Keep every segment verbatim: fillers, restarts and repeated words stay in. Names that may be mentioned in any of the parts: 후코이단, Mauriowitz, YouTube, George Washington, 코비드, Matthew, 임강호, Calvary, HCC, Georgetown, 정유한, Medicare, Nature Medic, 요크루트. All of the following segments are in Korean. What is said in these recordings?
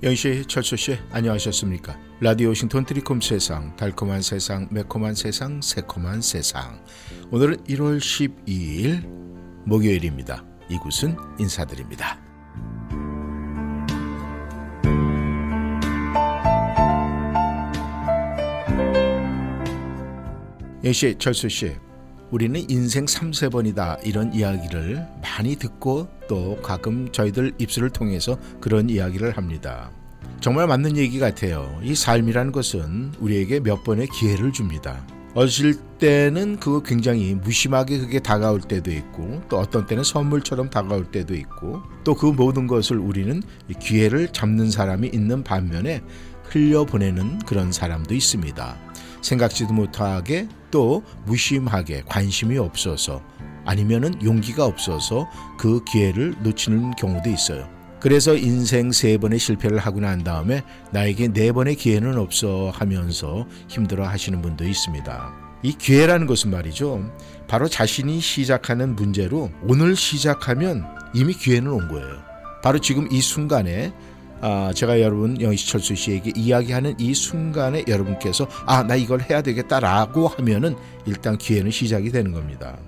영희씨, 철수씨, 안녕하셨습니까? 라디오 워싱턴 트리콤 세상, 달콤한 세상, 매콤한 세상, 새콤한 세상. 오늘은 일월 십이일 목요일입니다. 이곳은 인사드립니다. 영희씨, 철수씨, 우리는 인생 삼세 번이다 이런 이야기를 많이 듣고 또 가끔 저희들 입술을 통해서 그런 이야기를 합니다. 정말 맞는 얘기 같아요. 이 삶이라는 것은 우리에게 몇 번의 기회를 줍니다. 어릴 때는 그거 굉장히 무심하게 그게 다가올 때도 있고, 또 어떤 때는 선물처럼 다가올 때도 있고, 또 그 모든 것을 우리는 기회를 잡는 사람이 있는 반면에 흘려보내는 그런 사람도 있습니다. 생각지도 못하게, 또 무심하게, 관심이 없어서, 아니면은 용기가 없어서 그 기회를 놓치는 경우도 있어요. 그래서 인생 세 번의 실패를 하고 난 다음에 나에게 네 번의 기회는 없어 하면서 힘들어 하시는 분도 있습니다. 이 기회라는 것은 말이죠, 바로 자신이 시작하는 문제로 오늘 시작하면 이미 기회는 온 거예요. 바로 지금 이 순간에, 아, 제가 여러분 영희씨, 철수씨에게 이야기하는 이 순간에 여러분께서 아, 나 이걸 해야 되겠다라고 하면은 일단 기회는 시작이 되는 겁니다.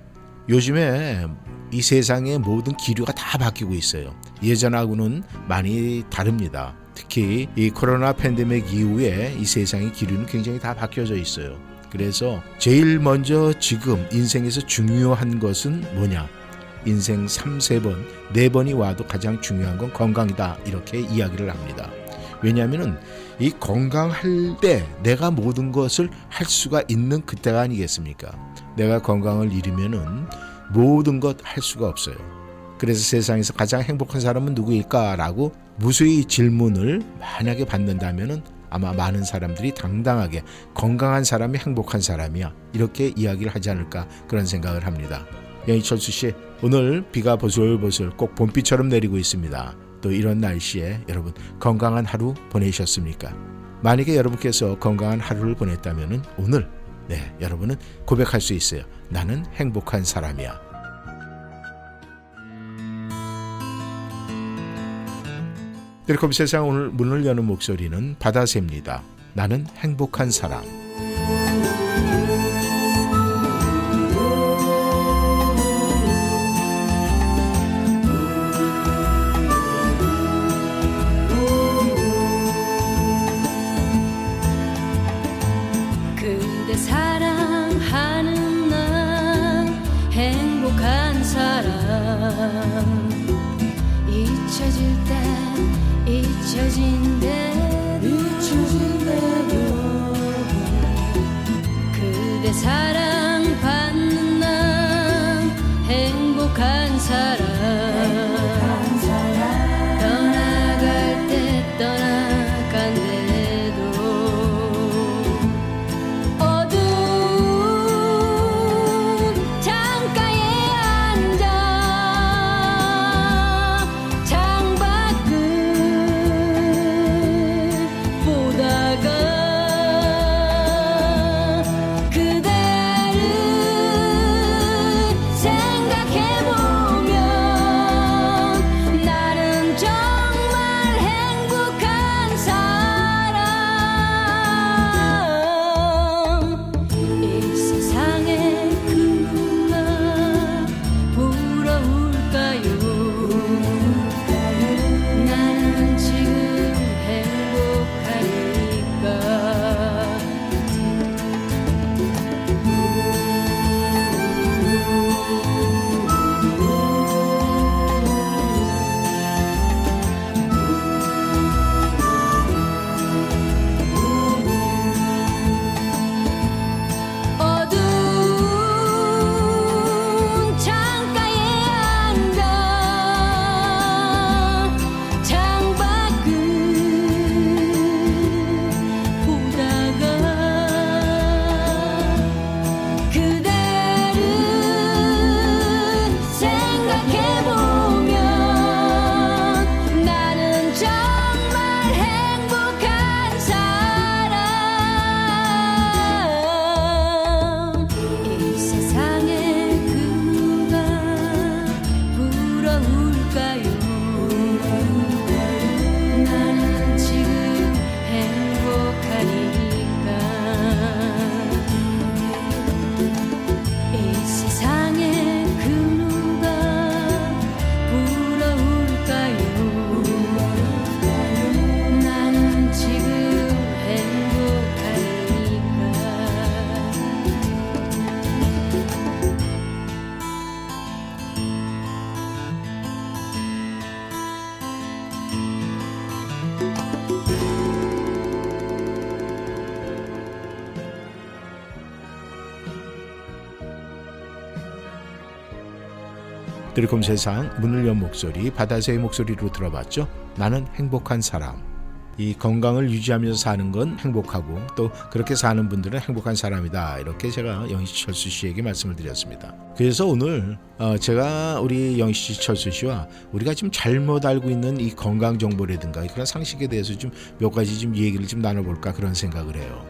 요즘에 이 세상의 모든 기류가 다 바뀌고 있어요. 예전하고는 많이 다릅니다. 특히 이 코로나 팬데믹 이후에 이 세상의 기류는 굉장히 다 바뀌어져 있어요. 그래서 제일 먼저 지금 인생에서 중요한 것은 뭐냐? 인생 삼세 번, 네 번이 와도 가장 중요한 건 건강이다, 이렇게 이야기를 합니다. 왜냐하면 이 건강할 때 내가 모든 것을 할 수가 있는 그때가 아니겠습니까? 내가 건강을 잃으면 모든 것 할 수가 없어요. 그래서 세상에서 가장 행복한 사람은 누구일까라고 무수히 질문을 만약에 받는다면 아마 많은 사람들이 당당하게 건강한 사람이 행복한 사람이야, 이렇게 이야기를 하지 않을까, 그런 생각을 합니다. 영희철수 씨, 오늘 비가 보슬보슬 꼭 봄비처럼 내리고 있습니다. 또 이런 날씨에 여러분 건강한 하루 보내셨습니까? 만약에 여러분께서 건강한 하루를 보냈다면 오늘, 네, 여러분은 고백할 수 있어요. 나는 행복한 사람이야. 트리콤 세상, 오늘 문을 여는 목소리는 바다새입니다. 나는 행복한 사람. 잊혀질 때 잊혀진대도 그대 사랑받는 날 행복한 사람, 행복한 사람. 떠나갈 때 떠나간대. 들꿈 세상 문을 연 목소리, 바다새의 목소리로 들어봤죠. 나는 행복한 사람. 이 건강을 유지하면서 사는 건 행복하고 또 그렇게 사는 분들은 행복한 사람이다. 이렇게 제가 영희씨 철수 씨에게 말씀을 드렸습니다. 그래서 오늘 제가 우리 영희씨 철수 씨와 우리가 지금 잘못 알고 있는 이 건강 정보라든가 그런 상식에 대해서 좀 몇 가지 좀 얘기를 좀 나눠볼까 그런 생각을 해요.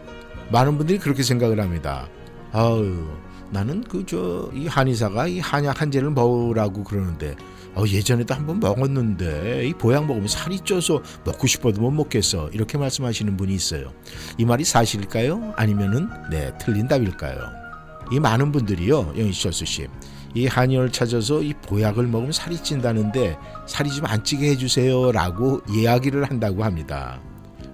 많은 분들이 그렇게 생각을 합니다. 아유, 나는 그 저 이 한의사가 이 한약 한 재를 먹으라고 그러는데 어, 예전에도 한번 먹었는데 이 보약 먹으면 살이 쪄서 먹고 싶어도 못 먹겠어. 이렇게 말씀하시는 분이 있어요. 이 말이 사실일까요? 아니면은 네, 틀린 답일까요? 이 많은 분들이요, 영희철수 씨, 이 한의원을 찾아서 이 보약을 먹으면 살이 찐다는데 살이 좀 안 찌게 해주세요라고 이야기를 한다고 합니다.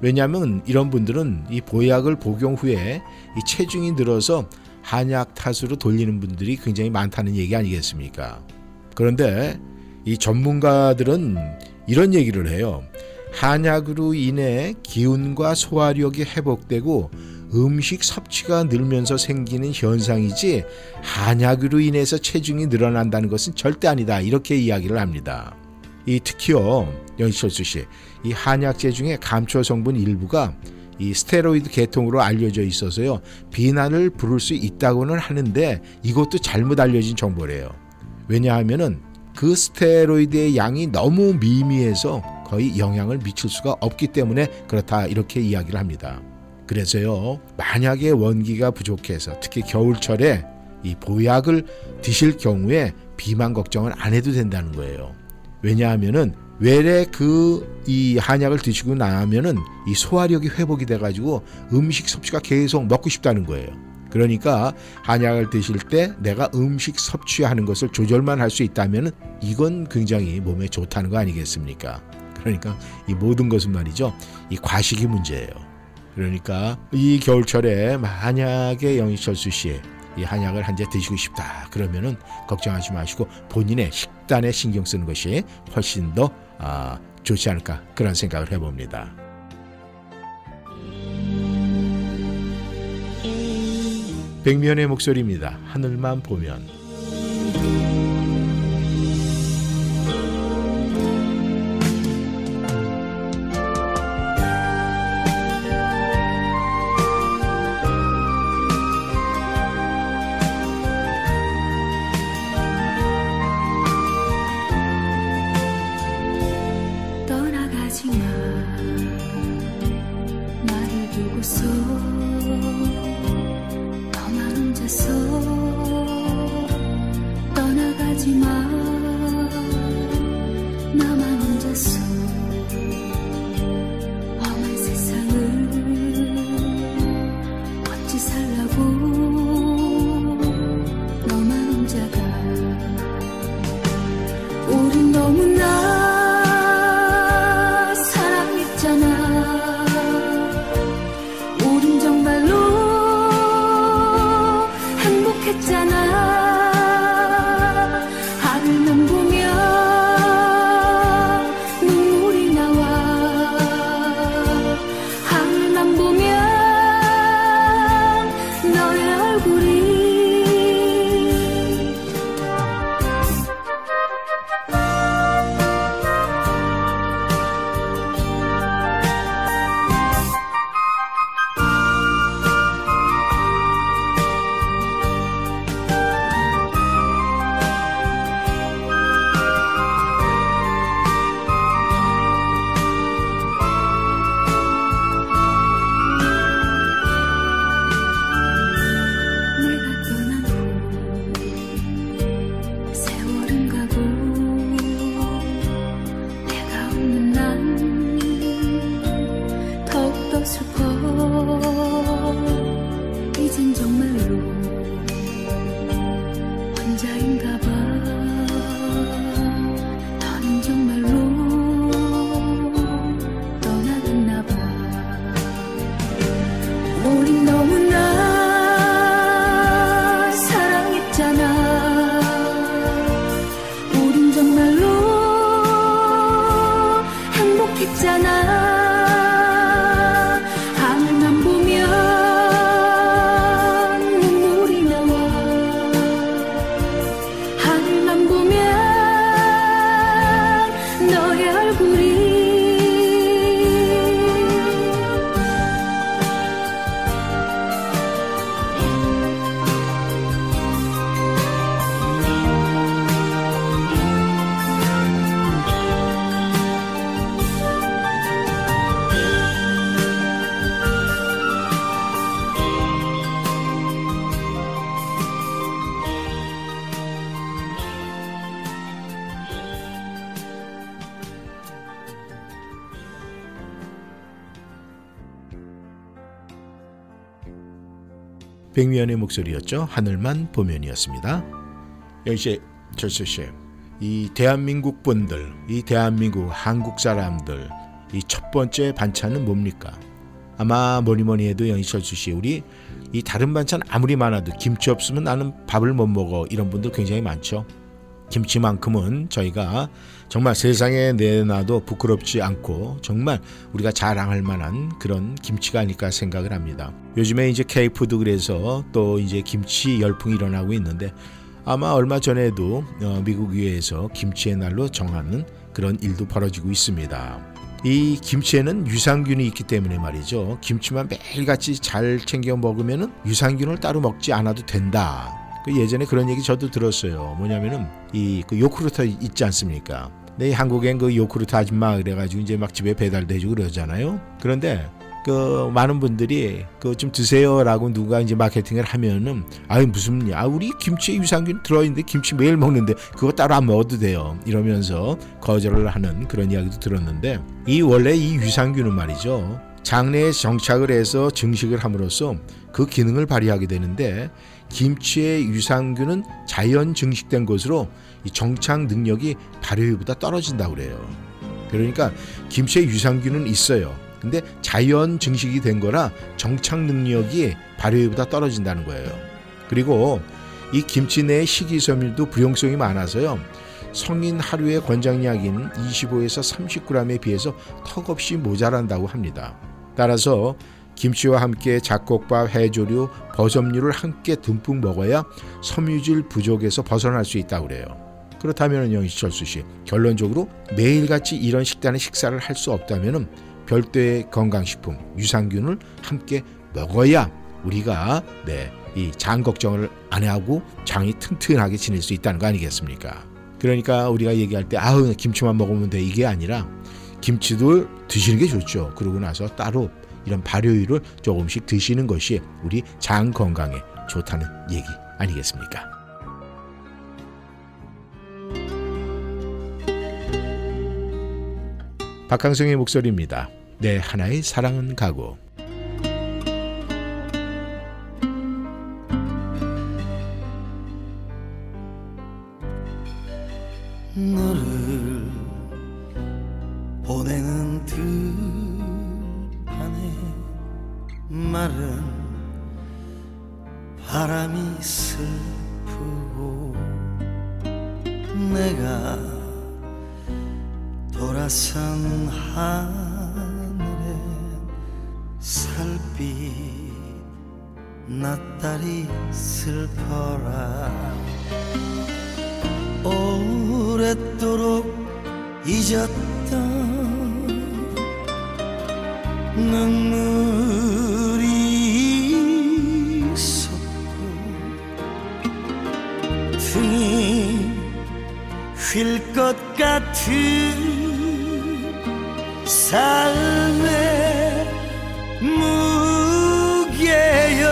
왜냐하면 이런 분들은 이 보약을 복용 후에 이 체중이 늘어서 한약 탓으로 돌리는 분들이 굉장히 많다는 얘기 아니겠습니까? 그런데 이 전문가들은 이런 얘기를 해요. 한약으로 인해 기운과 소화력이 회복되고 음식 섭취가 늘면서 생기는 현상이지 한약으로 인해서 체중이 늘어난다는 것은 절대 아니다. 이렇게 이야기를 합니다. 이 특히요, 영희철수 씨, 이 한약제 중에 감초 성분 일부가 이 스테로이드 계통으로 알려져 있어서요, 비난을 부를 수 있다고는 하는데 이것도 잘못 알려진 정보래요. 왜냐하면은 그 스테로이드의 양이 너무 미미해서 거의 영향을 미칠 수가 없기 때문에 그렇다, 이렇게 이야기를 합니다. 그래서요, 만약에 원기가 부족해서 특히 겨울철에 이 보약을 드실 경우에 비만 걱정을 안 해도 된다는 거예요. 왜냐하면은 외래 그 이 한약을 드시고 나면은 이 소화력이 회복이 돼가지고 음식 섭취가 계속 먹고 싶다는 거예요. 그러니까 한약을 드실 때 내가 음식 섭취하는 것을 조절만 할 수 있다면은 이건 굉장히 몸에 좋다는 거 아니겠습니까? 그러니까 이 모든 것은 말이죠, 이 과식이 문제예요. 그러니까 이 겨울철에 만약에 영희철수 씨 이 한약을 한 재 드시고 싶다 그러면은 걱정하지 마시고 본인의 식단에 신경 쓰는 것이 훨씬 더 아, 좋지 않을까 그런 생각을 해봅니다. 백면의 목소리입니다. 하늘만 보면. 정말로 행복했잖아. 백미연의 목소리였죠. 하늘만 보면이었습니다. 역시 철수씨, 이 대한민국 분들, 이 대한민국 한국 사람들, 이 첫 번째 반찬은 뭡니까? 아마 뭐니뭐니 해도 영희철수씨, 우리 이 다른 반찬 아무리 많아도 김치 없으면 나는 밥을 못 먹어, 이런 분들 굉장히 많죠. 김치만큼은 저희가 정말 세상에 내놔도 부끄럽지 않고 정말 우리가 자랑할 만한 그런 김치가 아닐까 생각을 합니다. 요즘에 이제 K푸드, 그래서 또 이제 김치 열풍이 일어나고 있는데, 아마 얼마 전에도 미국 의회에서 김치의 날로 정하는 그런 일도 벌어지고 있습니다. 이 김치에는 유산균이 있기 때문에 말이죠. 김치만 매일같이 잘 챙겨 먹으면 유산균을 따로 먹지 않아도 된다. 예전에 그런 얘기 저도 들었어요. 뭐냐면은 이 그 요크루트 있지 않습니까? 네, 한국엔 그 요크루트 아줌마 그래가지고 이제 막 집에 배달도 해주고 그러잖아요. 그런데 그 많은 분들이 그 좀 드세요라고 누가 이제 마케팅을 하면은, 아유 무슨, 아 우리 김치에 유산균 들어있는데 김치 매일 먹는데 그거 따로 안 먹어도 돼요, 이러면서 거절을 하는 그런 이야기도 들었는데, 이 원래 이 유산균은 말이죠, 장내에 정착을 해서 증식을 함으로써 그 기능을 발휘하게 되는데, 김치의 유산균은 자연 증식된 것으로 이 정착 능력이 발효율보다 떨어진다고 그래요. 그러니까 김치의 유산균은 있어요. 근데 자연 증식이 된 거라 정착 능력이 발효율보다 떨어진다는 거예요. 그리고 이 김치 내의 식이섬유도 불용성이 많아서요, 성인 하루의 권장량인 이십오에서 삼십 그램에 비해서 턱없이 모자란다고 합니다. 따라서 김치와 함께 잡곡밥, 해조류, 버섯류를 함께 듬뿍 먹어야 섬유질 부족에서 벗어날 수 있다고 그래요. 그렇다면 영희철수 씨, 결론적으로 매일같이 이런 식단의 식사를 할 수 없다면 별도의 건강식품, 유산균을 함께 먹어야 우리가 네, 이 장 걱정을 안 하고 장이 튼튼하게 지낼 수 있다는 거 아니겠습니까? 그러니까 우리가 얘기할 때 아우 김치만 먹으면 돼, 이게 아니라 김치도 드시는 게 좋죠. 그러고 나서 따로 이런 발효율을 조금씩 드시는 것이 우리 장 건강에 좋다는 얘기 아니겠습니까? 박항성의 목소리입니다. 내 하나의 사랑은 가고. 너를 보내는 들판에 마른 바람이 슬프고, 내가 돌아선 하늘엔 살빛 낯달이 슬퍼라. 오랫도록 잊었던 눈물이 있었고, 등이 휠 것 같은 삶의 무게여,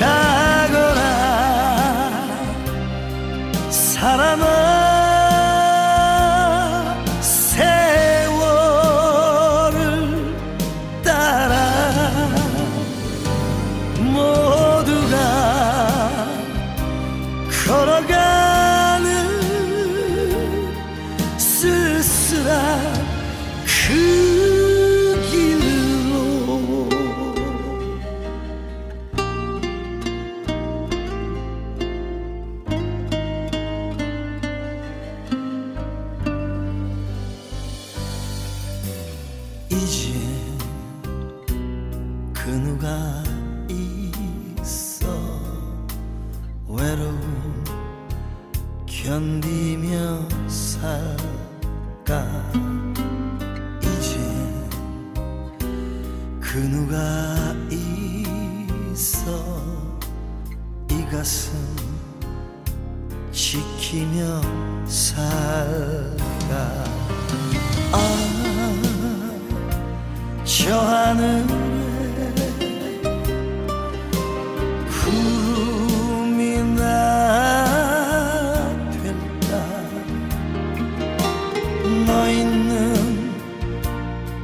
가거라 사람아.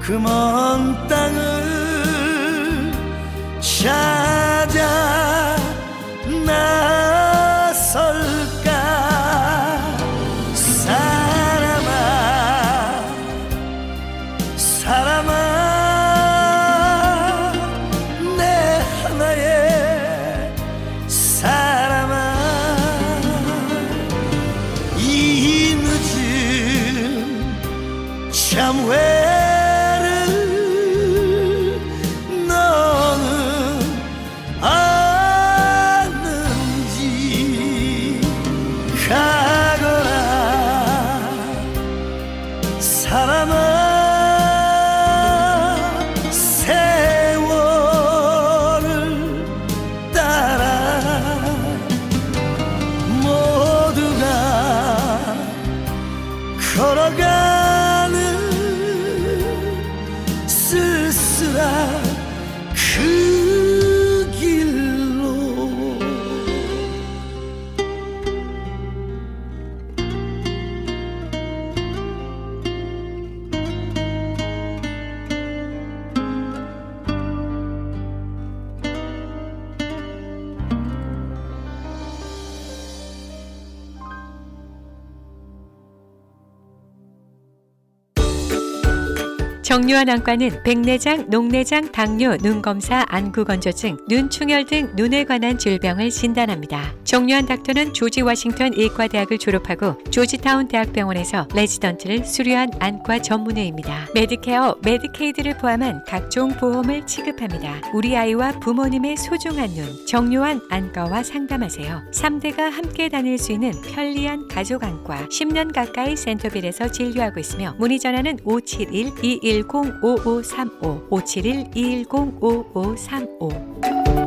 그 먼 땅을 잘 사람아 내 하나의 사람아 이 늦은 참회를 너는 아는지 가거라 사람아 정유한 안과는 백내장, 녹내장, 당뇨, 눈검사, 안구건조증, 눈충혈 등 눈에 관한 질병을 진단합니다. 정유한 닥터는 조지 워싱턴 의과대학을 졸업하고 조지타운 대학병원에서 레지던트를 수료한 안과 전문의입니다. 메디케어, 메디케이드를 포함한 각종 보험을 취급합니다. 우리 아이와 부모님의 소중한 눈, 정유한 안과와 상담하세요. 삼 대가 함께 다닐 수 있는 편리한 가족 안과, 십 년 가까이 센터빌에서 진료하고 있으며 문의 전화는 오칠일 이일 오칠일 이일공 오오삼오 오칠일 이일공 오오삼오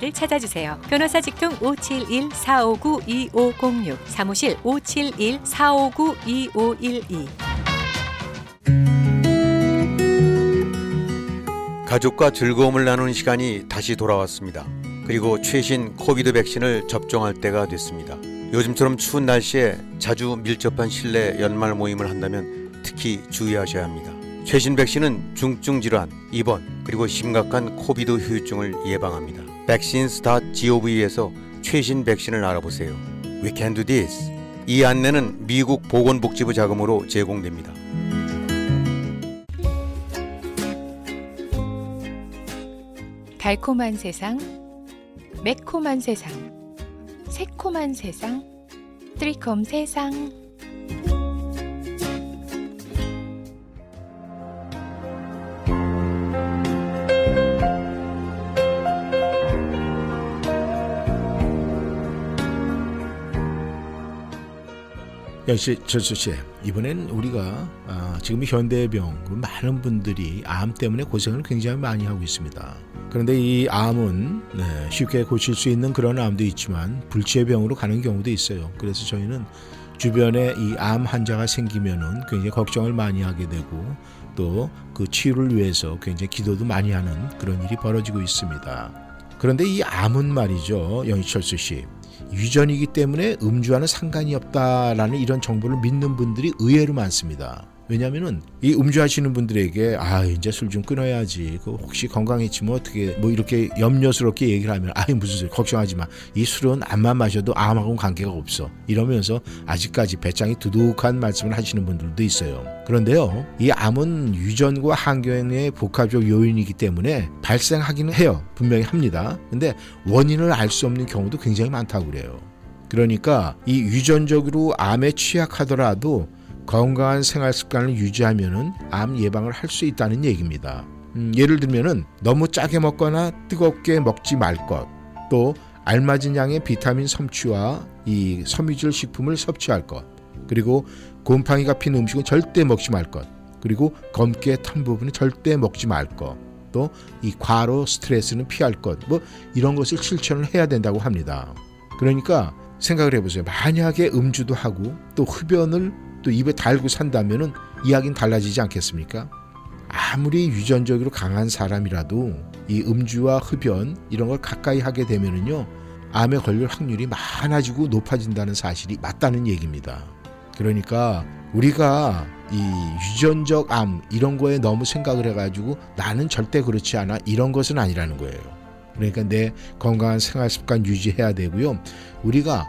를 찾아주세요. 변호사 직통 오칠일 사오구 이오공육 사무실 오칠일 사오구 이오일이 가족과 즐거움을 나누는 시간이 다시 돌아왔습니다. 그리고 최신 코비드 백신을 접종할 때가 됐습니다. 요즘처럼 추운 날씨에 자주 밀접한 실내 연말 모임을 한다면 특히 주의하셔야 합니다. 최신 백신은 중증 질환, 입원, 그리고 심각한 코비드 후유증을 예방합니다. 백신스 닷 지오브이에서 최신 백신을 알아보세요. We can do this. 이 안내는 미국 보건복지부 자금으로 제공됩니다. 달콤한 세상, 매콤한 세상, 새콤한 세상, 트리콤 세상. 역시 철수 씨, 이번엔 우리가 아, 지금 현대병 그리고 많은 분들이 암 때문에 고생을 굉장히 많이 하고 있습니다. 그런데 이 암은 네, 쉽게 고칠 수 있는 그런 암도 있지만 불치의병으로 가는 경우도 있어요. 그래서 저희는 주변에 이 암 환자가 생기면은 굉장히 걱정을 많이 하게 되고 또 그 치유를 위해서 굉장히 기도도 많이 하는 그런 일이 벌어지고 있습니다. 그런데 이 암은 말이죠, 영희철수 씨. 유전이기 때문에 음주와는 상관이 없다라는 이런 정보를 믿는 분들이 의외로 많습니다. 왜냐하면은 이 음주하시는 분들에게 아 이제 술 좀 끊어야지. 그 혹시 건강해지면 어떻게 뭐 이렇게 염려스럽게 얘기를 하면 아니 무슨 소리 걱정하지 마. 이 술은 암만 마셔도 암하고는 관계가 없어. 이러면서 아직까지 배짱이 두둑한 말씀을 하시는 분들도 있어요. 그런데요, 이 암은 유전과 환경의 복합적 요인이기 때문에 발생하기는 해요. 분명히 합니다. 근데 원인을 알 수 없는 경우도 굉장히 많다고 그래요. 그러니까 이 유전적으로 암에 취약하더라도 건강한 생활 습관을 유지하면은 암 예방을 할 수 있다는 얘기입니다. 음, 예를 들면은 너무 짜게 먹거나 뜨겁게 먹지 말 것, 또 알맞은 양의 비타민 섭취와 이 섬유질 식품을 섭취할 것, 그리고 곰팡이가 핀 음식은 절대 먹지 말 것, 그리고 검게 탄 부분은 절대 먹지 말 것, 또 이 과로 스트레스는 피할 것, 뭐 이런 것을 실천을 해야 된다고 합니다. 그러니까 생각을 해보세요. 만약에 음주도 하고 또 흡연을 또 입에 달고 산다면은 이야기는 달라지지 않겠습니까? 아무리 유전적으로 강한 사람이라도 이 음주와 흡연 이런 걸 가까이 하게 되면은요, 암에 걸릴 확률이 많아지고 높아진다는 사실이 맞다는 얘기입니다. 그러니까 우리가 이 유전적 암 이런 거에 너무 생각을 해가지고 나는 절대 그렇지 않아 이런 것은 아니라는 거예요. 그러니까 내 건강한 생활습관 유지해야 되고요. 우리가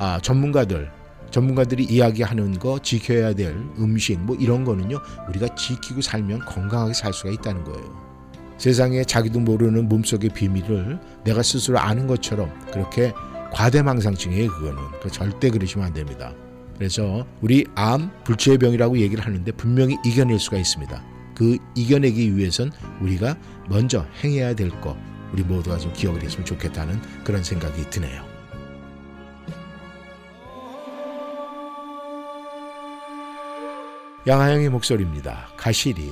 아, 전문가들, 전문가들이 이야기하는 거 지켜야 될 음식 뭐 이런 거는요. 우리가 지키고 살면 건강하게 살 수가 있다는 거예요. 세상에 자기도 모르는 몸속의 비밀을 내가 스스로 아는 것처럼 그렇게 과대망상증이에요. 그거는 그러니까 절대 그러시면 안 됩니다. 그래서 우리 암, 불치의 병이라고 얘기를 하는데 분명히 이겨낼 수가 있습니다. 그 이겨내기 위해선 우리가 먼저 행해야 될 거 우리 모두가 좀 기억을 했으면 좋겠다는 그런 생각이 드네요. 양하영의 목소리입니다. 가시리.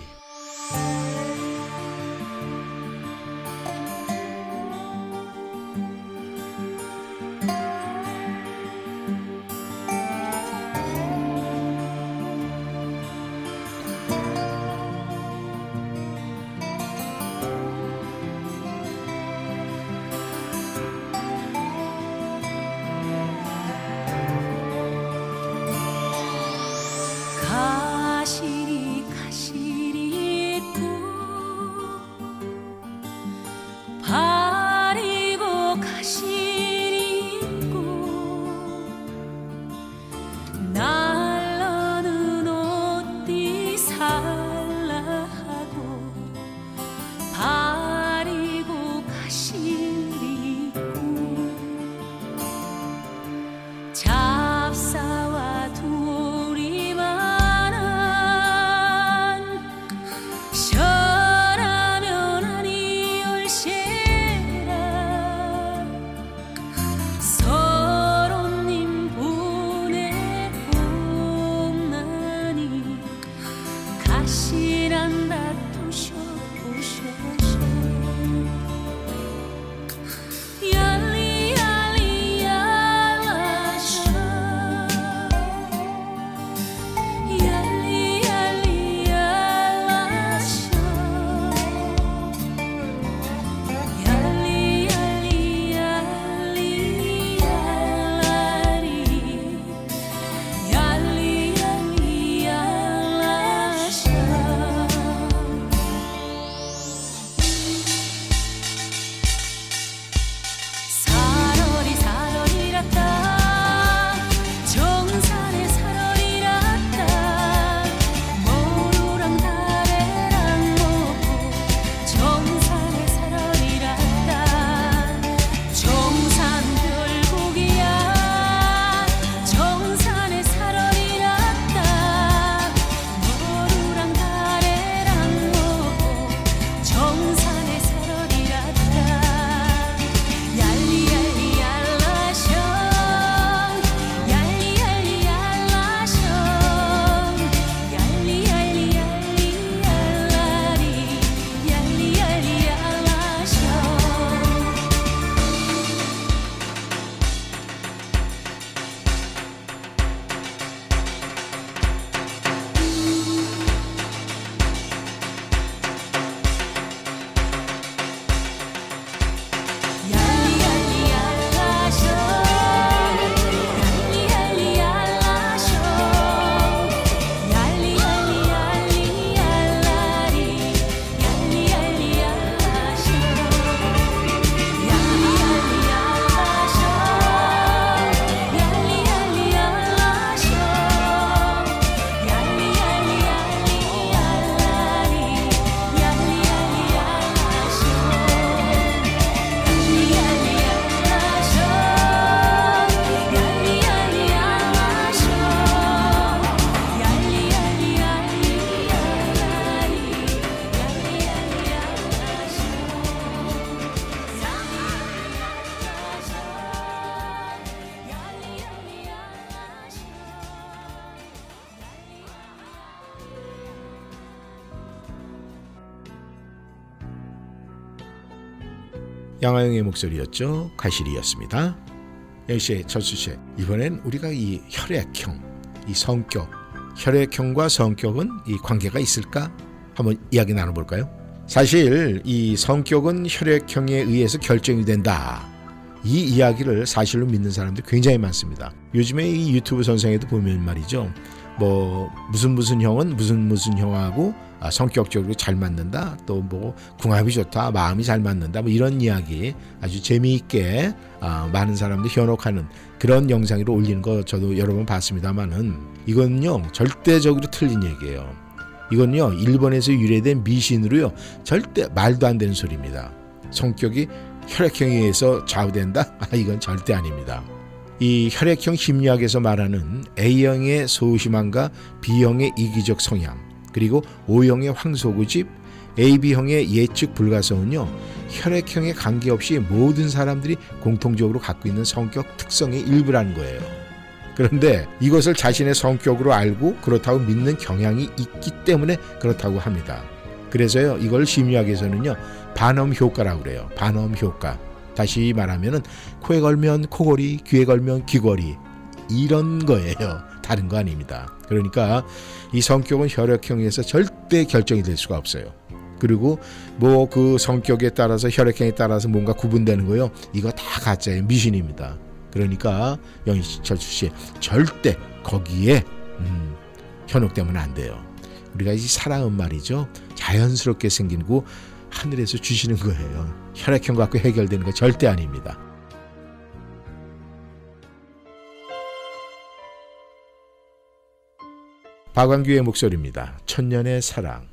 양하영의 목소리였죠. 가시리였습니다. 영희씨, 철수씨, 이번엔 우리가 이 혈액형, 이 성격 혈액형과 성격은 이 관계가 있을까? 한번 이야기 나눠볼까요? 사실 이 성격은 혈액형에 의해서 결정이 된다. 이 이야기를 사실로 믿는 사람들이 굉장히 많습니다. 요즘에 이 유튜브 선생에도 보면 말이죠. 뭐 무슨 무슨 형은 무슨 무슨 형하고 아, 성격적으로 잘 맞는다. 또 뭐 궁합이 좋다. 마음이 잘 맞는다. 뭐 이런 이야기 아주 재미있게 아, 많은 사람들이 현혹하는 그런 영상으로 올리는 거 저도 여러 번 봤습니다만은 이건요 절대적으로 틀린 얘기예요. 이건요 일본에서 유래된 미신으로요 절대 말도 안 되는 소리입니다. 성격이 혈액형에 의해서 좌우된다? 아, 이건 절대 아닙니다. 이 혈액형 심리학에서 말하는 A형의 소심함과 B형의 이기적 성향, 그리고 O형의 황소고집, 에이비형의 예측 불가성은요, 혈액형에 관계없이 모든 사람들이 공통적으로 갖고 있는 성격 특성의 일부라는 거예요. 그런데 이것을 자신의 성격으로 알고 그렇다고 믿는 경향이 있기 때문에 그렇다고 합니다. 그래서요, 이걸 심리학에서는요, 반음 효과라고 그래요. 반음 효과. 다시 말하면은 코에 걸면 코걸이, 귀에 걸면 귀걸이 이런 거예요. 다른 거 아닙니다. 그러니까 이 성격은 혈액형에서 절대 결정이 될 수가 없어요. 그리고 뭐 그 성격에 따라서 혈액형에 따라서 뭔가 구분되는 거요. 이거 다 가짜예요. 미신입니다. 그러니까 영희철수 씨 절대 거기에 음, 현혹되면 안 돼요. 우리가 이 사랑은 말이죠. 자연스럽게 생기고 하늘에서 주시는 거예요. 혈액형 갖고 해결되는 거 절대 아닙니다. 박완규의 목소리입니다. 천년의 사랑.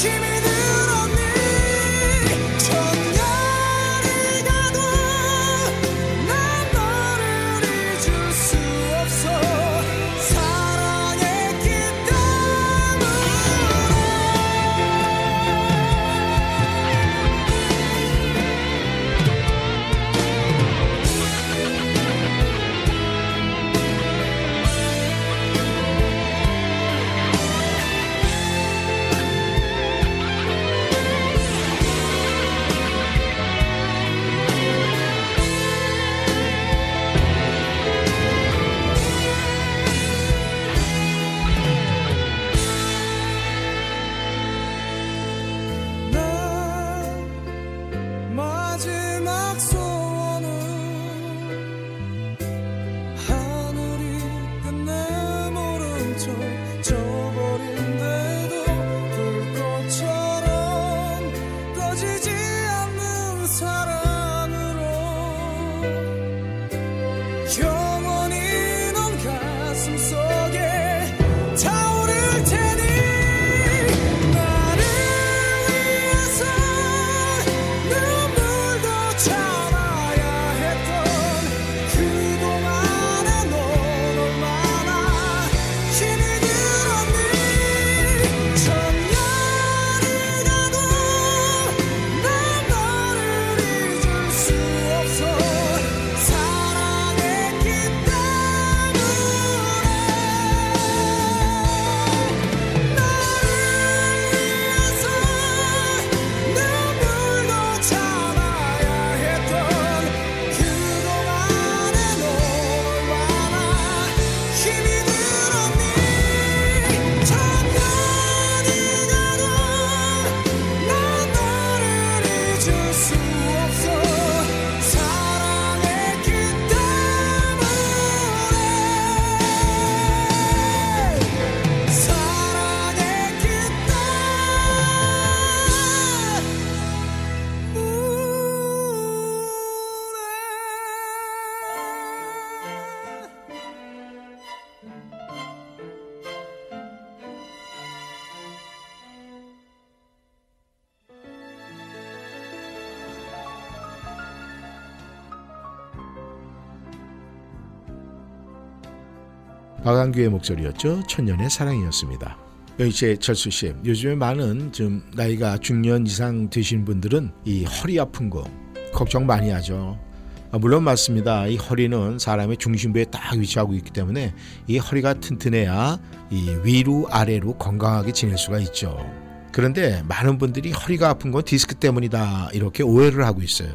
힘이 들었네. 마강규의 목소리였죠. 천년의 사랑이었습니다. 이제 철수씨, 요즘에 많은 좀 나이가 중년 이상 되신 분들은 이 허리 아픈 거 걱정 많이 하죠. 물론 맞습니다. 이 허리는 사람의 중심부에 딱 위치하고 있기 때문에 이 허리가 튼튼해야 이 위로 아래로 건강하게 지낼 수가 있죠. 그런데 많은 분들이 허리가 아픈 건 디스크 때문이다 이렇게 오해를 하고 있어요.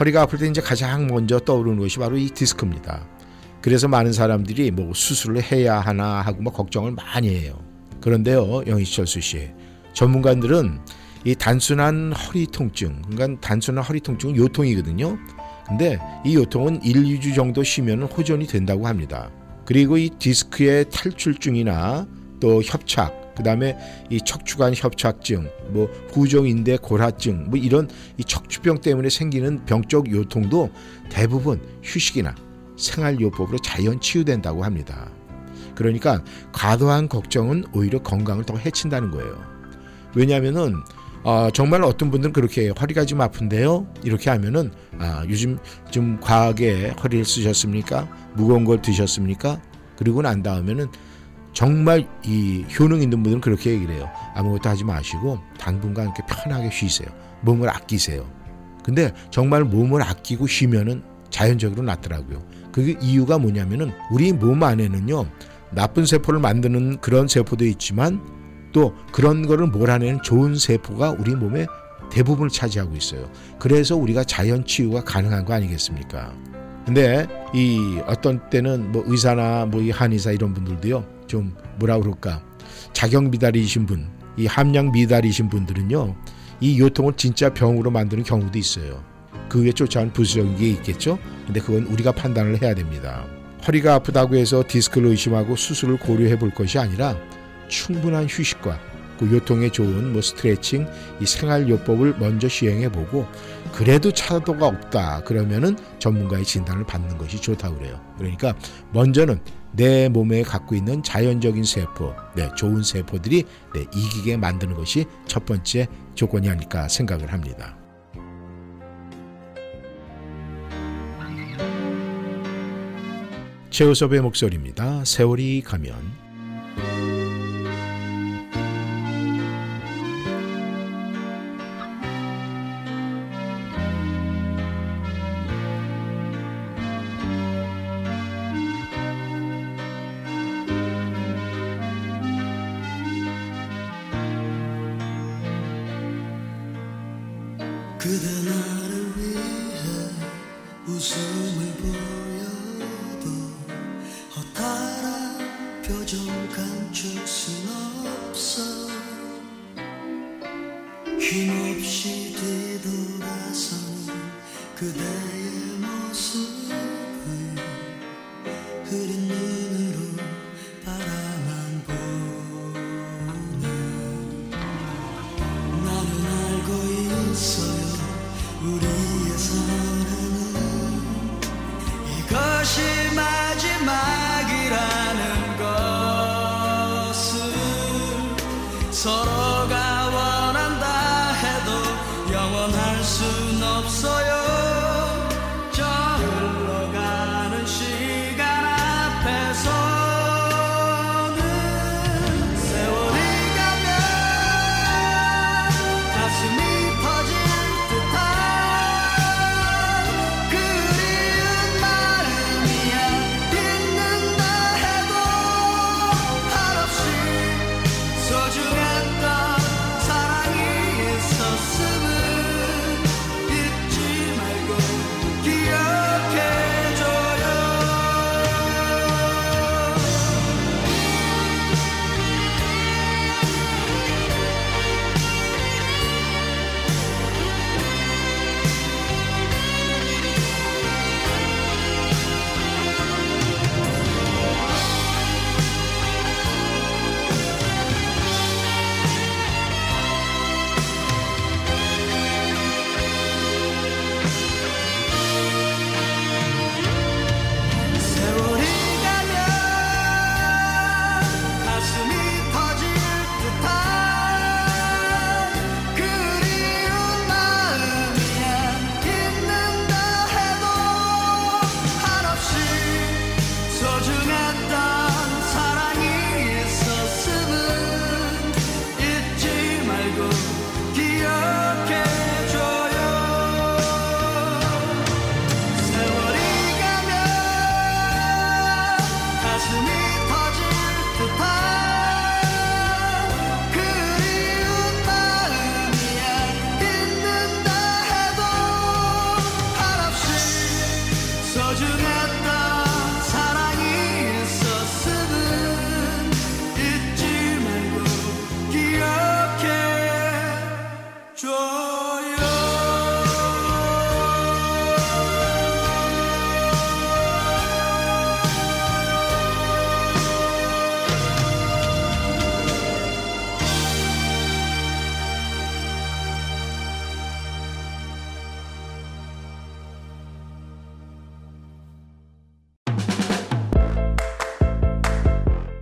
허리가 아플 때 이제 가장 먼저 떠오르는 것이 바로 이 디스크입니다. 그래서 많은 사람들이 뭐 수술을 해야 하나 하고 막 걱정을 많이 해요. 그런데요, 영희철수 씨, 전문가들은 이 단순한 허리 통증, 그러니까 단순한 허리 통증은 요통이거든요. 근데 이 요통은 일, 이 주 정도 쉬면 호전이 된다고 합니다. 그리고 이 디스크의 탈출증이나 또 협착, 그 다음에 이 척추관 협착증, 뭐 후종인대 골화증, 뭐 이런 이 척추병 때문에 생기는 병적 요통도 대부분 휴식이나 생활요법으로 자연 치유된다고 합니다. 그러니까 과도한 걱정은 오히려 건강을 더 해친다는 거예요. 왜냐하면은 어, 정말 어떤 분들은 그렇게 해요. 허리가 좀 아픈데요. 이렇게 하면은 아, 요즘 좀 과하게 허리를 쓰셨습니까? 무거운 걸 드셨습니까? 그리고 난 다음에는 정말 이 효능 있는 분들은 그렇게 얘기를 해요. 아무것도 하지 마시고 당분간 이렇게 편하게 쉬세요. 몸을 아끼세요. 근데 정말 몸을 아끼고 쉬면은 자연적으로 낫더라고요. 그 이유가 뭐냐면은 우리 몸 안에는요, 나쁜 세포를 만드는 그런 세포도 있지만 또 그런 거를 몰아내는 좋은 세포가 우리 몸의 대부분을 차지하고 있어요. 그래서 우리가 자연 치유가 가능한 거 아니겠습니까? 근데 이 어떤 때는 뭐 의사나 뭐 이 한의사 이런 분들도요, 좀 뭐라 그럴까, 자경 미달이신 분, 이 함량 미달이신 분들은요, 이 요통을 진짜 병으로 만드는 경우도 있어요. 그 외에 쫓아온 부수적인 게 있겠죠. 근데 그건 우리가 판단을 해야 됩니다. 허리가 아프다고 해서 디스크를 의심하고 수술을 고려해 볼 것이 아니라 충분한 휴식과 그 요통에 좋은 뭐 스트레칭, 이 생활요법을 먼저 시행해보고 그래도 차도가 없다 그러면은 전문가의 진단을 받는 것이 좋다고 그래요. 그러니까 먼저는 내 몸에 갖고 있는 자연적인 세포, 네, 좋은 세포들이 네, 이기게 만드는 것이 첫 번째 조건이 아닐까 생각을 합니다. 최우섭의 목소리입니다. 세월이 가면. 소중했던 사랑이 있었음을 잊지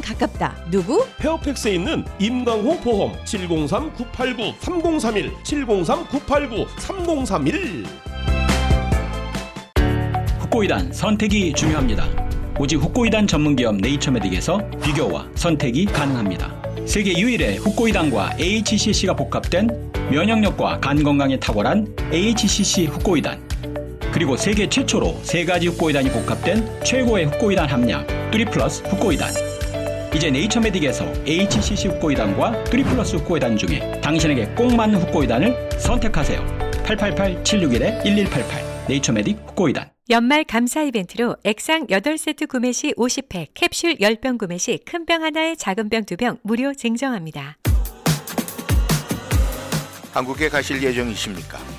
가깝다. 누구? 페어팩스에 있는 임강호 보험. 칠공삼 구팔구 삼공삼일 칠공삼 구팔구 삼공삼일. 후코이단 선택이 중요합니다. 오직 후코이단 전문기업 네이처메딕에서 비교와 선택이 가능합니다. 세계 유일의 후코이단과 에이치씨씨가 복합된 면역력과 간건강에 탁월한 에이치씨씨 후코이단, 그리고 세계 최초로 세 가지 후코이단이 복합된 최고의 후코이단 함량 쓰리 플러스 후코이단. 이제 네이처메딕에서 에이치씨씨 후코이단과 쓰리 플러스 후코이단 중에 당신에게 꼭 맞는 후코이단을 선택하세요. 팔팔팔 칠육일 일일팔팔 네이처메딕 후코이단. 연말 감사 이벤트로 액상 여덟 세트 구매 시 오십 팩, 캡슐 열 병 구매 시 큰 병 하나에 작은 병 두 병 무료 증정합니다. 한국에 가실 예정이십니까?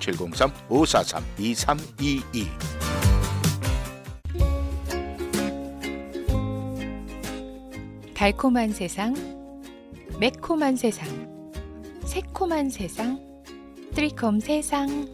칠공삼 오사삼 이삼이이. 달콤한 세상, 매콤한 세상, 새콤한 세상, 트리콤 세상.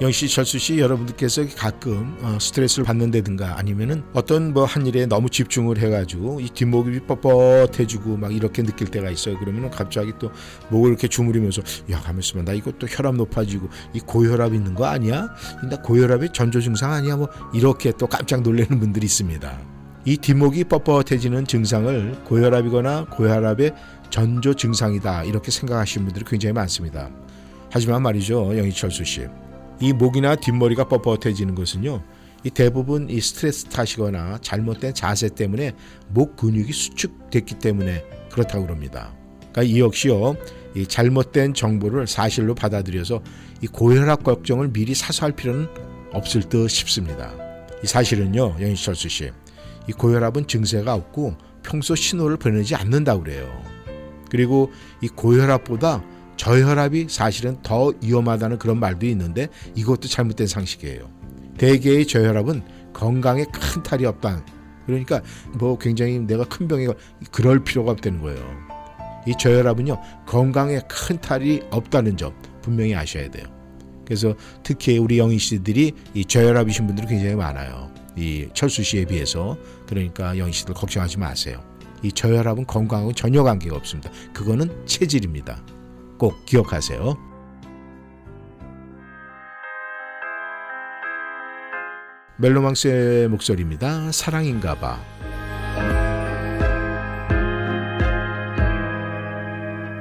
영희씨, 철수씨, 여러분들께서 가끔 스트레스를 받는다든가 아니면은 어떤 뭐 한 일에 너무 집중을 해가지고 이 뒷목이 뻣뻣해지고 막 이렇게 느낄 때가 있어요. 그러면은 갑자기 또 목을 이렇게 주무리면서, 야, 가만있으면 나 이것도 혈압 높아지고 이 고혈압 있는 거 아니야? 나 고혈압의 전조 증상 아니야? 뭐 이렇게 또 깜짝 놀라는 분들이 있습니다. 이 뒷목이 뻣뻣해지는 증상을 고혈압이거나 고혈압의 전조 증상이다 이렇게 생각하시는 분들이 굉장히 많습니다. 하지만 말이죠, 영희, 철수씨, 이 목이나 뒷머리가 뻣뻣해지는 것은요, 이 대부분 이 스트레스 탓이거나 잘못된 자세 때문에 목 근육이 수축됐기 때문에 그렇다고 그럽니다. 그러니까 이 역시요, 이 잘못된 정보를 사실로 받아들여서 이 고혈압 걱정을 미리 사소할 필요는 없을 듯 싶습니다. 이 사실은요, 영희철수 씨, 이 고혈압은 증세가 없고 평소 신호를 보내지 않는다고 그래요. 그리고 이 고혈압보다 저혈압이 사실은 더 위험하다는 그런 말도 있는데 이것도 잘못된 상식이에요. 대개의 저혈압은 건강에 큰 탈이 없다. 그러니까 뭐 굉장히 내가 큰 병에 그럴 필요가 없다는 거예요. 이 저혈압은요, 건강에 큰 탈이 없다는 점 분명히 아셔야 돼요. 그래서 특히 우리 영희 씨들이 이 저혈압이신 분들이 굉장히 많아요. 이 철수 씨에 비해서. 그러니까 영희 씨들 걱정하지 마세요. 이 저혈압은 건강하고 전혀 관계가 없습니다. 그거는 체질입니다. 꼭 기억하세요. 멜로망스의 목소리입니다. 사랑인가봐.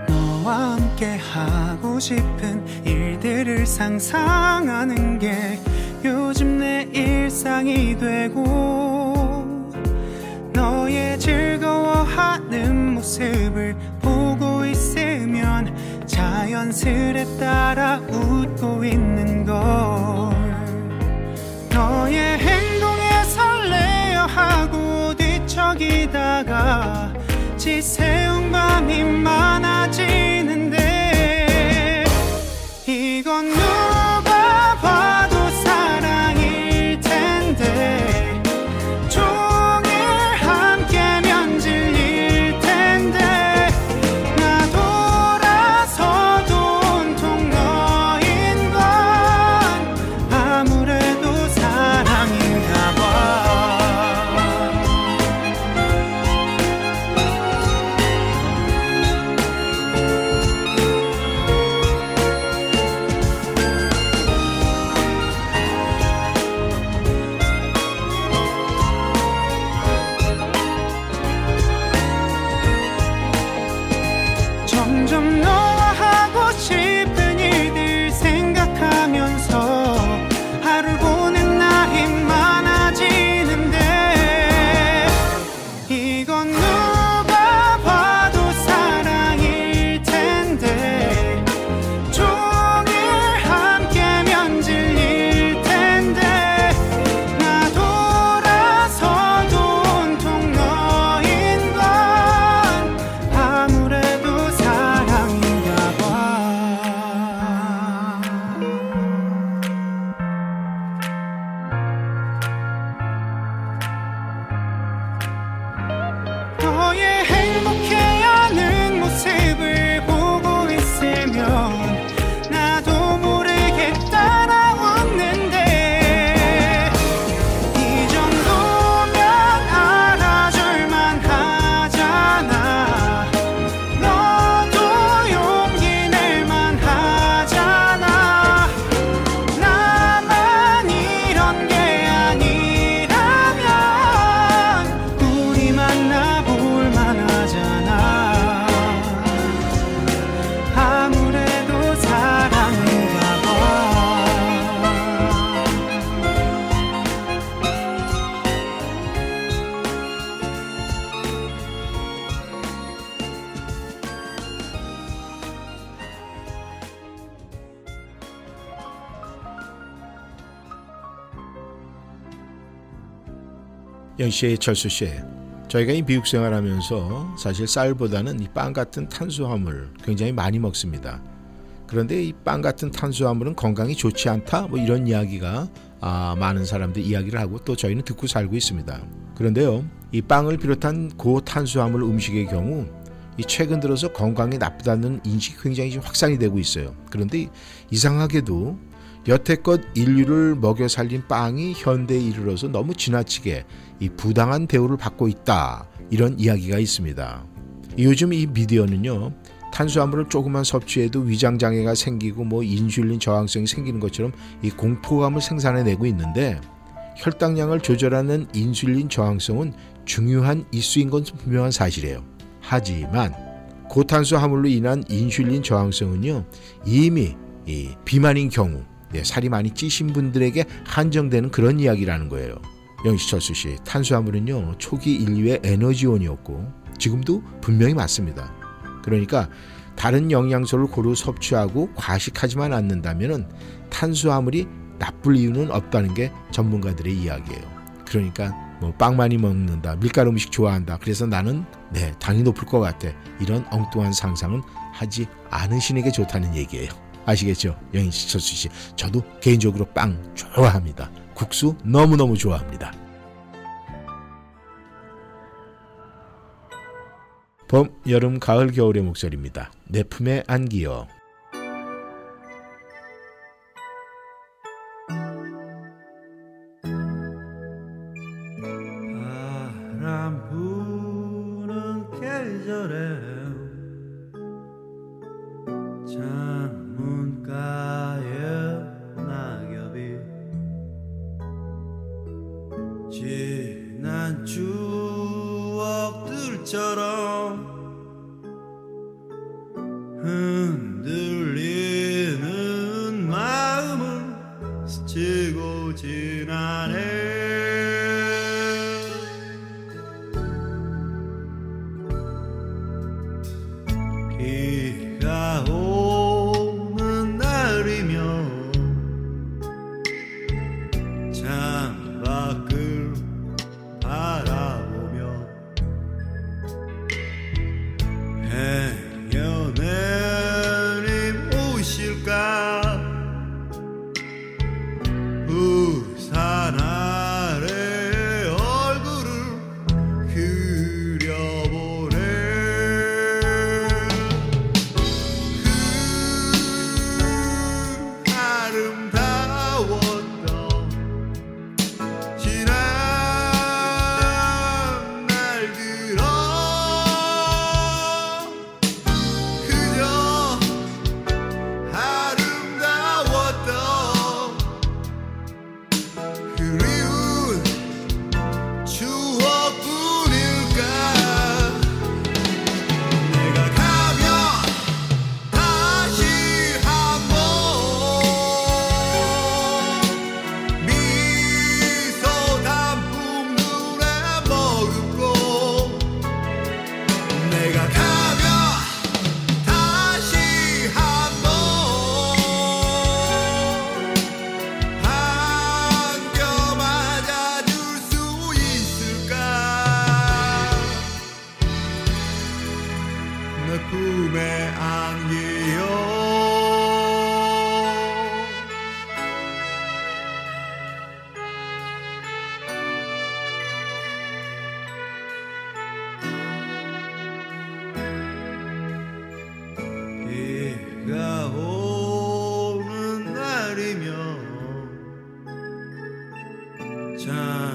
너와 함께 하고 싶은 일들을 상상하는 게 요즘 내 일상이 되고, 너의 즐거워하는 모습을 보고 있으면 자연스레 따라 웃고 있는 걸, 너의 행동에 설레어하고 뒤척이다가 지새운 밤이 많아지는데, 이건 누가 봐도 사랑일 텐데, 영씨의 철수씨, 저희가 이 미국 생활하면서 사실 쌀보다는 이 빵 같은 탄수화물 굉장히 많이 먹습니다. 그런데 이 빵 같은 탄수화물은 건강이 좋지 않다, 뭐 이런 이야기가 아, 많은 사람들이 이야기를 하고 또 저희는 듣고 살고 있습니다. 그런데요, 이 빵을 비롯한 고탄수화물 음식의 경우 이 최근 들어서 건강이 나쁘다는 인식이 굉장히 지금 확산이 되고 있어요. 그런데 이상하게도 여태껏 인류를 먹여 살린 빵이 현대에 이르러서 너무 지나치게 이 부당한 대우를 받고 있다, 이런 이야기가 있습니다. 요즘 이 미디어는요, 탄수화물을 조금만 섭취해도 위장장애가 생기고 뭐 인슐린 저항성이 생기는 것처럼 이 공포감을 생산해내고 있는데, 혈당량을 조절하는 인슐린 저항성은 중요한 이슈인 건 분명한 사실이에요. 하지만 고탄수화물로 인한 인슐린 저항성은요, 이미 이 비만인 경우, 네, 살이 많이 찌신 분들에게 한정되는 그런 이야기라는 거예요. 영씨, 철수씨, 탄수화물은요 초기 인류의 에너지원이었고 지금도 분명히 맞습니다. 그러니까 다른 영양소를 고루 섭취하고 과식하지만 않는다면 탄수화물이 나쁠 이유는 없다는 게 전문가들의 이야기예요. 그러니까 뭐 빵 많이 먹는다, 밀가루 음식 좋아한다, 그래서 나는 네, 당이 높을 것 같아, 이런 엉뚱한 상상은 하지 않으시는 게 좋다는 얘기예요. 아시겠죠? 영희씨, 철수씨, 저도 개인적으로 빵 좋아합니다. 국수 너무너무 좋아합니다. 봄, 여름, 가을, 겨울의 목소리입니다. 내 품에 안기어. 바람 부는 계절에 창문가에 낙엽이 지난 추억들처럼 흔들리는 마음을 스치고 지나네. 비가 오는 날이면 창밖을 바라보며 행여네 지나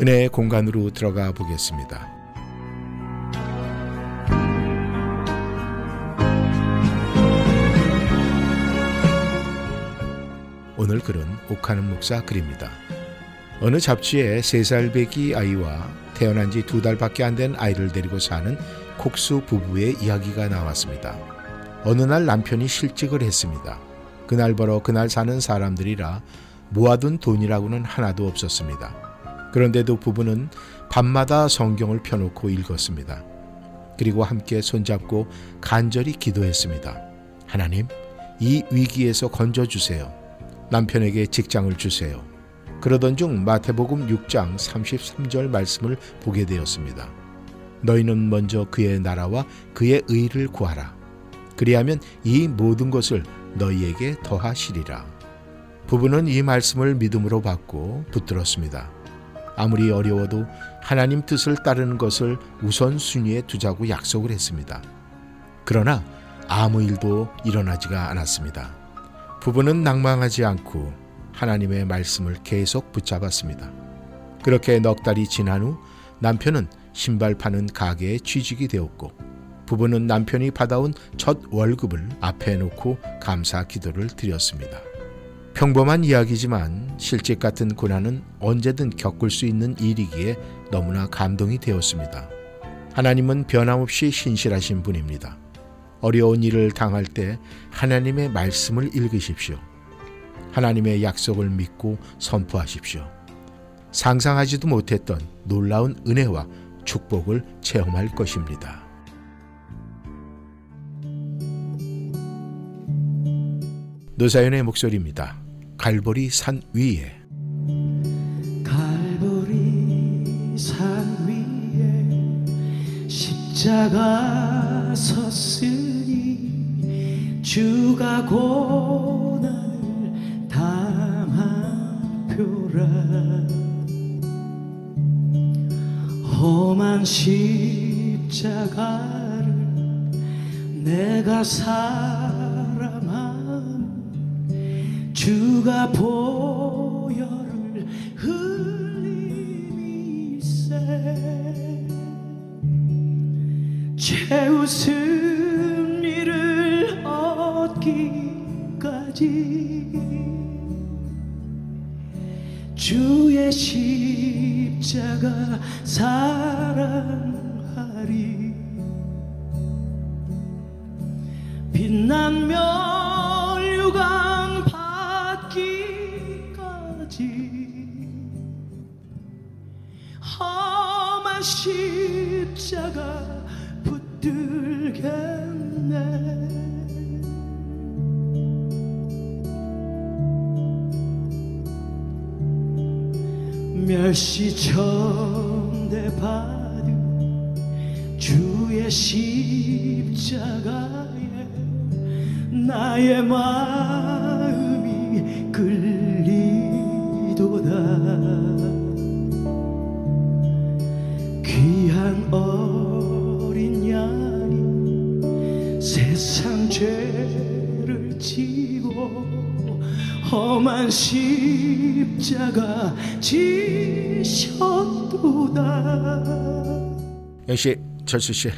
은혜의 공간으로 들어가 보겠습니다. 오늘 글은 옥하는 목사 글입니다. 어느 잡지에 세 살 배기 아이와 태어난 지 두 달밖에 안 된 아이를 데리고 사는 콕스 부부의 이야기가 나왔습니다. 어느 날 남편이 실직을 했습니다. 그날 벌어 그날 사는 사람들이라 모아둔 돈이라고는 하나도 없었습니다. 그런데도 부부는 밤마다 성경을 펴놓고 읽었습니다. 그리고 함께 손잡고 간절히 기도했습니다. 하나님, 이 위기에서 건져주세요. 남편에게 직장을 주세요. 그러던 중 마태복음 육 장 삼십삼 절 말씀을 보게 되었습니다. 너희는 먼저 그의 나라와 그의 의를 구하라. 그리하면 이 모든 것을 너희에게 더하시리라. 부부는 이 말씀을 믿음으로 받고 붙들었습니다. 아무리 어려워도 하나님 뜻을 따르는 것을 우선순위에 두자고 약속을 했습니다. 그러나 아무 일도 일어나지가 않았습니다. 부부는 낭망하지 않고 하나님의 말씀을 계속 붙잡았습니다. 그렇게 넉 달이 지난 후 남편은 신발 파는 가게에 취직이 되었고, 부부는 남편이 받아온 첫 월급을 앞에 놓고 감사 기도를 드렸습니다. 평범한 이야기지만 실직 같은 고난은 언제든 겪을 수 있는 일이기에 너무나 감동이 되었습니다. 하나님은 변함없이 신실하신 분입니다. 어려운 일을 당할 때 하나님의 말씀을 읽으십시오. 하나님의 약속을 믿고 선포하십시오. 상상하지도 못했던 놀라운 은혜와 축복을 체험할 것입니다. 노사연의 목소리입니다. 갈보리 산 위에. 갈보리 산 위에 십자가 섰으니 주가 고난을 담아표라. 험한 십자가를 내가 사랑하니 주가 보혈을 흘림이세 채우신 이를 얻기까지 주의 십자가 사랑하리 빛난 면류가 험한 십자가 붙들겠네. 멸시천대 받은 주의 십자가에 나의 마음이 끌리도다. 귀한 어린 양이 세상 죄를 지고 험한 십자가 지셨도다. 역시 철수씨,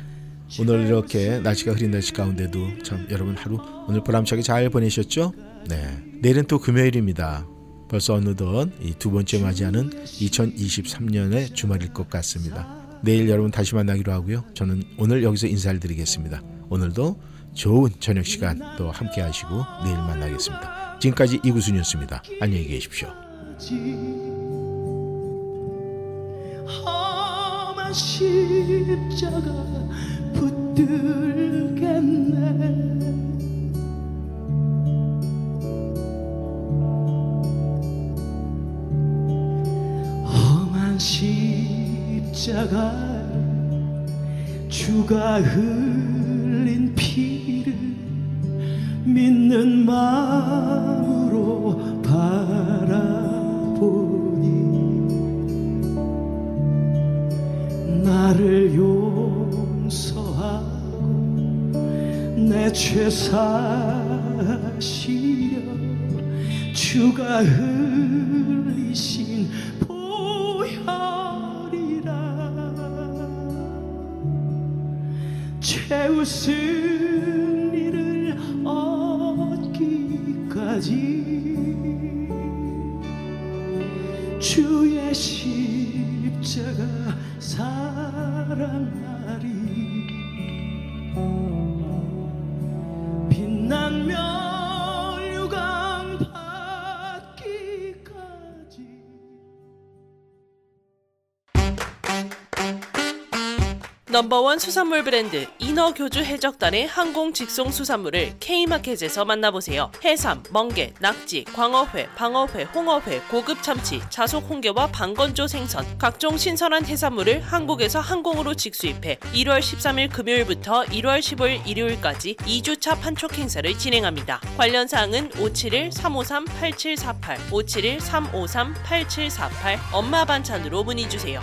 오늘 이렇게 날씨가 흐린 날씨 가운데도 참 여러분 하루 오늘 보람차게 잘 보내셨죠? 네, 내일은 또 금요일입니다. 벌써 어느덧 이 두 번째 맞이하는 이천이십삼 년의 주말일 것 같습니다. 내일 여러분 다시 만나기로 하고요. 저는 오늘 여기서 인사를 드리겠습니다. 오늘도 좋은 저녁 시간 또 함께 하시고 내일 만나겠습니다. 지금까지 이구순이었습니다. 안녕히 계십시오. 험한 십자가 붙들겠네. 험한 십 십자가 주가 흘린 피를 믿는 마음으로 바라보니 나를 용서하고 내 죄 사시려 주가 흘리신 보혈 승리를 얻기까지 주의 십자가 사랑하리 빛나며 유감 받기까지. 넘버원 수산물 브랜드 이너교주 해적단의 항공 직송 수산물을 K마켓에서 만나보세요. 해삼, 멍게, 낙지, 광어회, 방어회, 홍어회, 고급 참치, 자속 홍게와 방건조 생선, 각종 신선한 해산물을 한국에서 항공으로 직수입해 일월 십삼일 금요일부터 일월 십오일 일요일까지 이 주차 판촉 행사를 진행합니다. 관련 사항은 오칠일 삼오삼 팔칠사팔, 오칠일 삼오삼 팔칠사팔 엄마 반찬으로 문의주세요.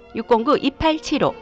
육공구 이팔칠오.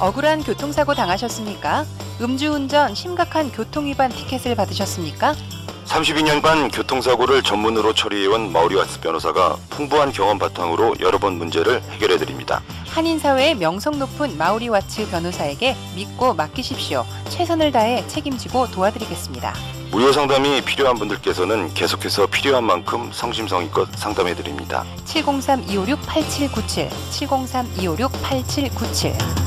억울한 교통사고 당하셨습니까? 음주운전, 심각한 교통위반 티켓을 받으셨습니까? 삼십이 년간 교통사고를 전문으로 처리해온 마우리와츠 변호사가 풍부한 경험 바탕으로 여러 번 문제를 해결해드립니다. 한인사회의 명성 높은 마우리와츠 변호사에게 믿고 맡기십시오. 최선을 다해 책임지고 도와드리겠습니다. 무료 상담이 필요한 분들께서는 계속해서 필요한 만큼 성심성의껏 상담해드립니다. 칠공삼 이오육 팔칠구칠, 칠공삼 이오육 팔칠구칠